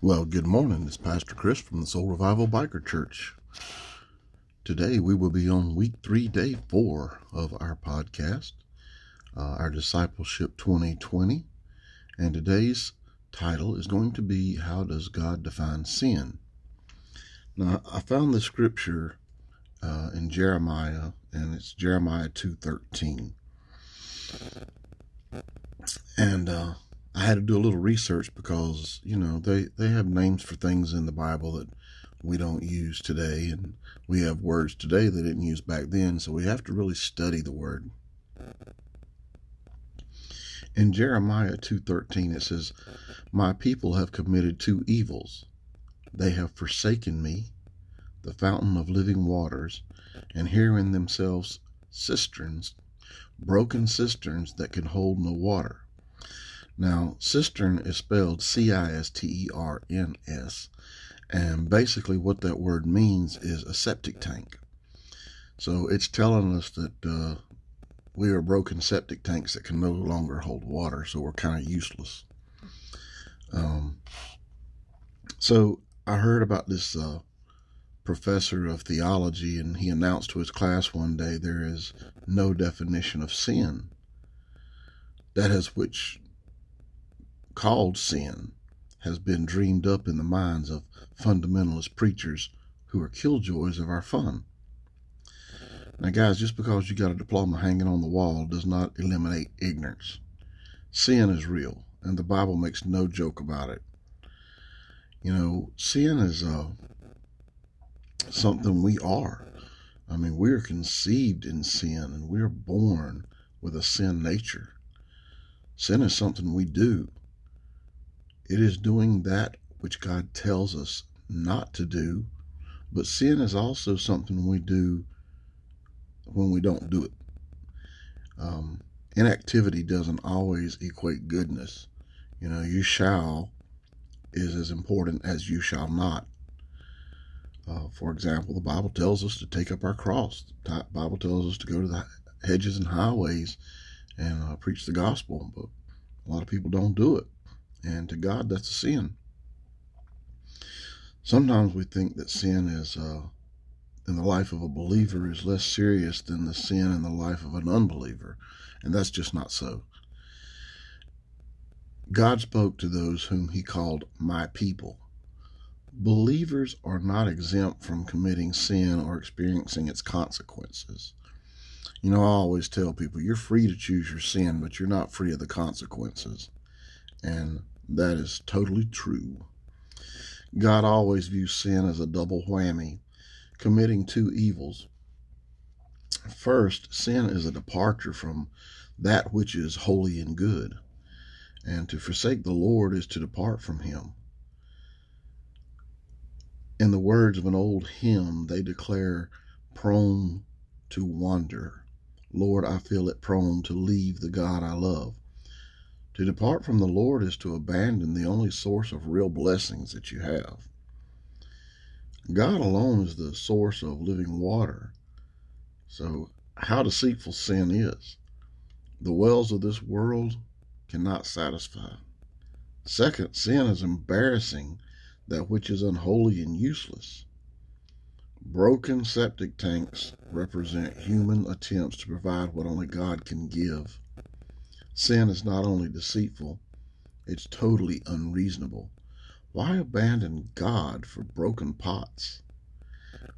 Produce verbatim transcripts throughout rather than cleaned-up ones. Well, good morning. It's Pastor Chris from the Soul Revival Biker Church. Today we will be on week three, day four of our podcast, uh, our Discipleship twenty twenty. And today's title is going to be, How Does God Define Sin? Now, I found the scripture Uh, in Jeremiah, and it's Jeremiah two thirteen. And uh, I had to do a little research because, you know, they, they have names for things in the Bible that we don't use today, and we have words today they didn't use back then, so we have to really study the word. In Jeremiah two thirteen, it says, "My people have committed two evils. They have forsaken me, the fountain of living waters, and herein themselves cisterns, broken cisterns that can hold no water." Now, cistern is spelled C I S T E R N S, and basically what that word means is a septic tank. So it's telling us that uh, we are broken septic tanks that can no longer hold water, so we're kind of useless. Um, so I heard about this uh, professor of theology, and he announced to his class one day, there is no definition of sin. That is which called sin has been dreamed up in the minds of fundamentalist preachers who are killjoys of our fun. Now guys, just because you got a diploma hanging on the wall does not eliminate ignorance. Sin is real, and the Bible makes no joke about it. You know, sin is a something we are. I mean, we are conceived in sin, and we are born with a sin nature. Sin is something we do. It is doing that which God tells us not to do, but sin is also something we do when we don't do it. Um, inactivity doesn't always equate goodness. You know, you shall is as important as you shall not. Uh, for example, the Bible tells us to take up our cross. The Bible tells us to go to the hedges and highways and uh, preach the gospel, but a lot of people don't do it. And to God, that's a sin. Sometimes we think that sin is, uh, in the life of a believer, is less serious than the sin in the life of an unbeliever, and that's just not so. God spoke to those whom he called my people. Believers are not exempt from committing sin or experiencing its consequences. You know, I always tell people, you're free to choose your sin, but you're not free of the consequences. And that is totally true. God always views sin as a double whammy, committing two evils. First, sin is a departure from that which is holy and good. And to forsake the Lord is to depart from him. In the words of an old hymn, they declare, prone to wander. Lord, I feel it prone to leave the God I love. To depart from the Lord is to abandon the only source of real blessings that you have. God alone is the source of living water. So how deceitful sin is. The wells of this world cannot satisfy. Second, sin is embarrassing, that which is unholy and useless. Broken septic tanks represent human attempts to provide what only God can give. Sin is not only deceitful, it's totally unreasonable. Why abandon God for broken pots?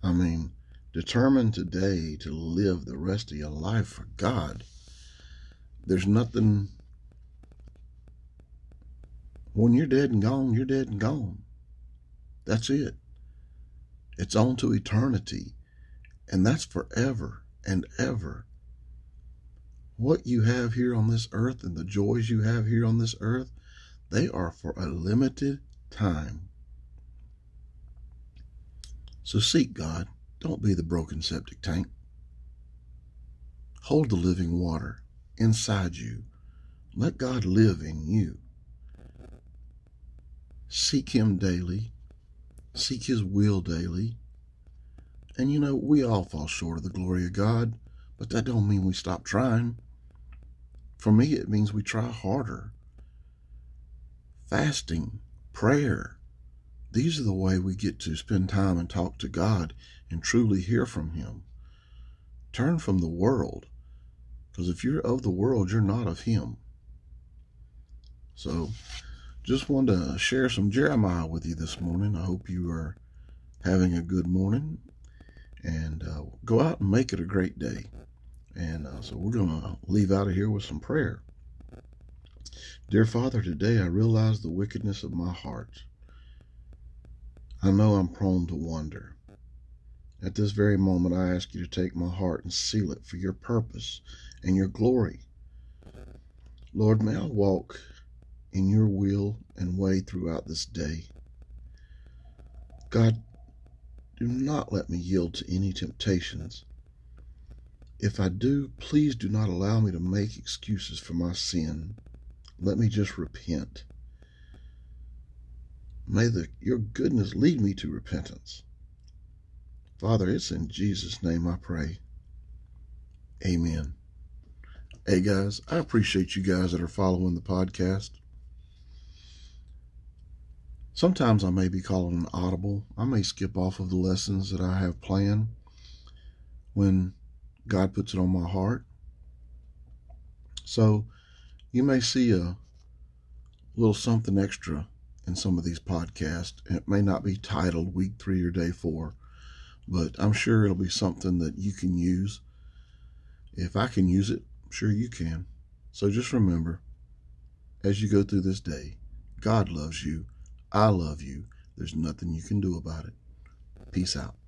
I mean, determine today to live the rest of your life for God. There's nothing. When you're dead and gone, you're dead and gone. That's it. It's on to eternity, and that's forever and ever. What you have here on this earth and the joys you have here on this earth, they are for a limited time. So seek God. Don't be the broken septic tank. Hold the living water inside you. Let God live in you. Seek him daily. Seek his will daily, And you know, we all fall short of the glory of God, but that don't mean we stop trying. For me, it means we try harder. Fasting, prayer, these are the way we get to spend time and talk to God and truly hear from him. Turn from the world, because if you're of the world, you're not of him. So just wanted to share some Jeremiah with you this morning. I hope you are having a good morning, and uh, go out and make it a great day. And uh, so we're going to leave out of here with some prayer. Dear Father, today I realize the wickedness of my heart. I know I'm prone to wander. At this very moment, I ask you to take my heart and seal it for your purpose and your glory. Lord, may I walk in your will and way throughout this day. God, do not let me yield to any temptations. If I do, please do not allow me to make excuses for my sin. Let me just repent. May the, your goodness lead me to repentance. Father, it's in Jesus' name I pray. Amen. Hey, guys, I appreciate you guys that are following the podcast. Sometimes I may be calling an audible. I may skip off of the lessons that I have planned when God puts it on my heart. So you may see a little something extra in some of these podcasts. It may not be titled week three or day four, but I'm sure it'll be something that you can use. If I can use it, I'm sure you can. So just remember, as you go through this day, God loves you. I love you. There's nothing you can do about it. Peace out.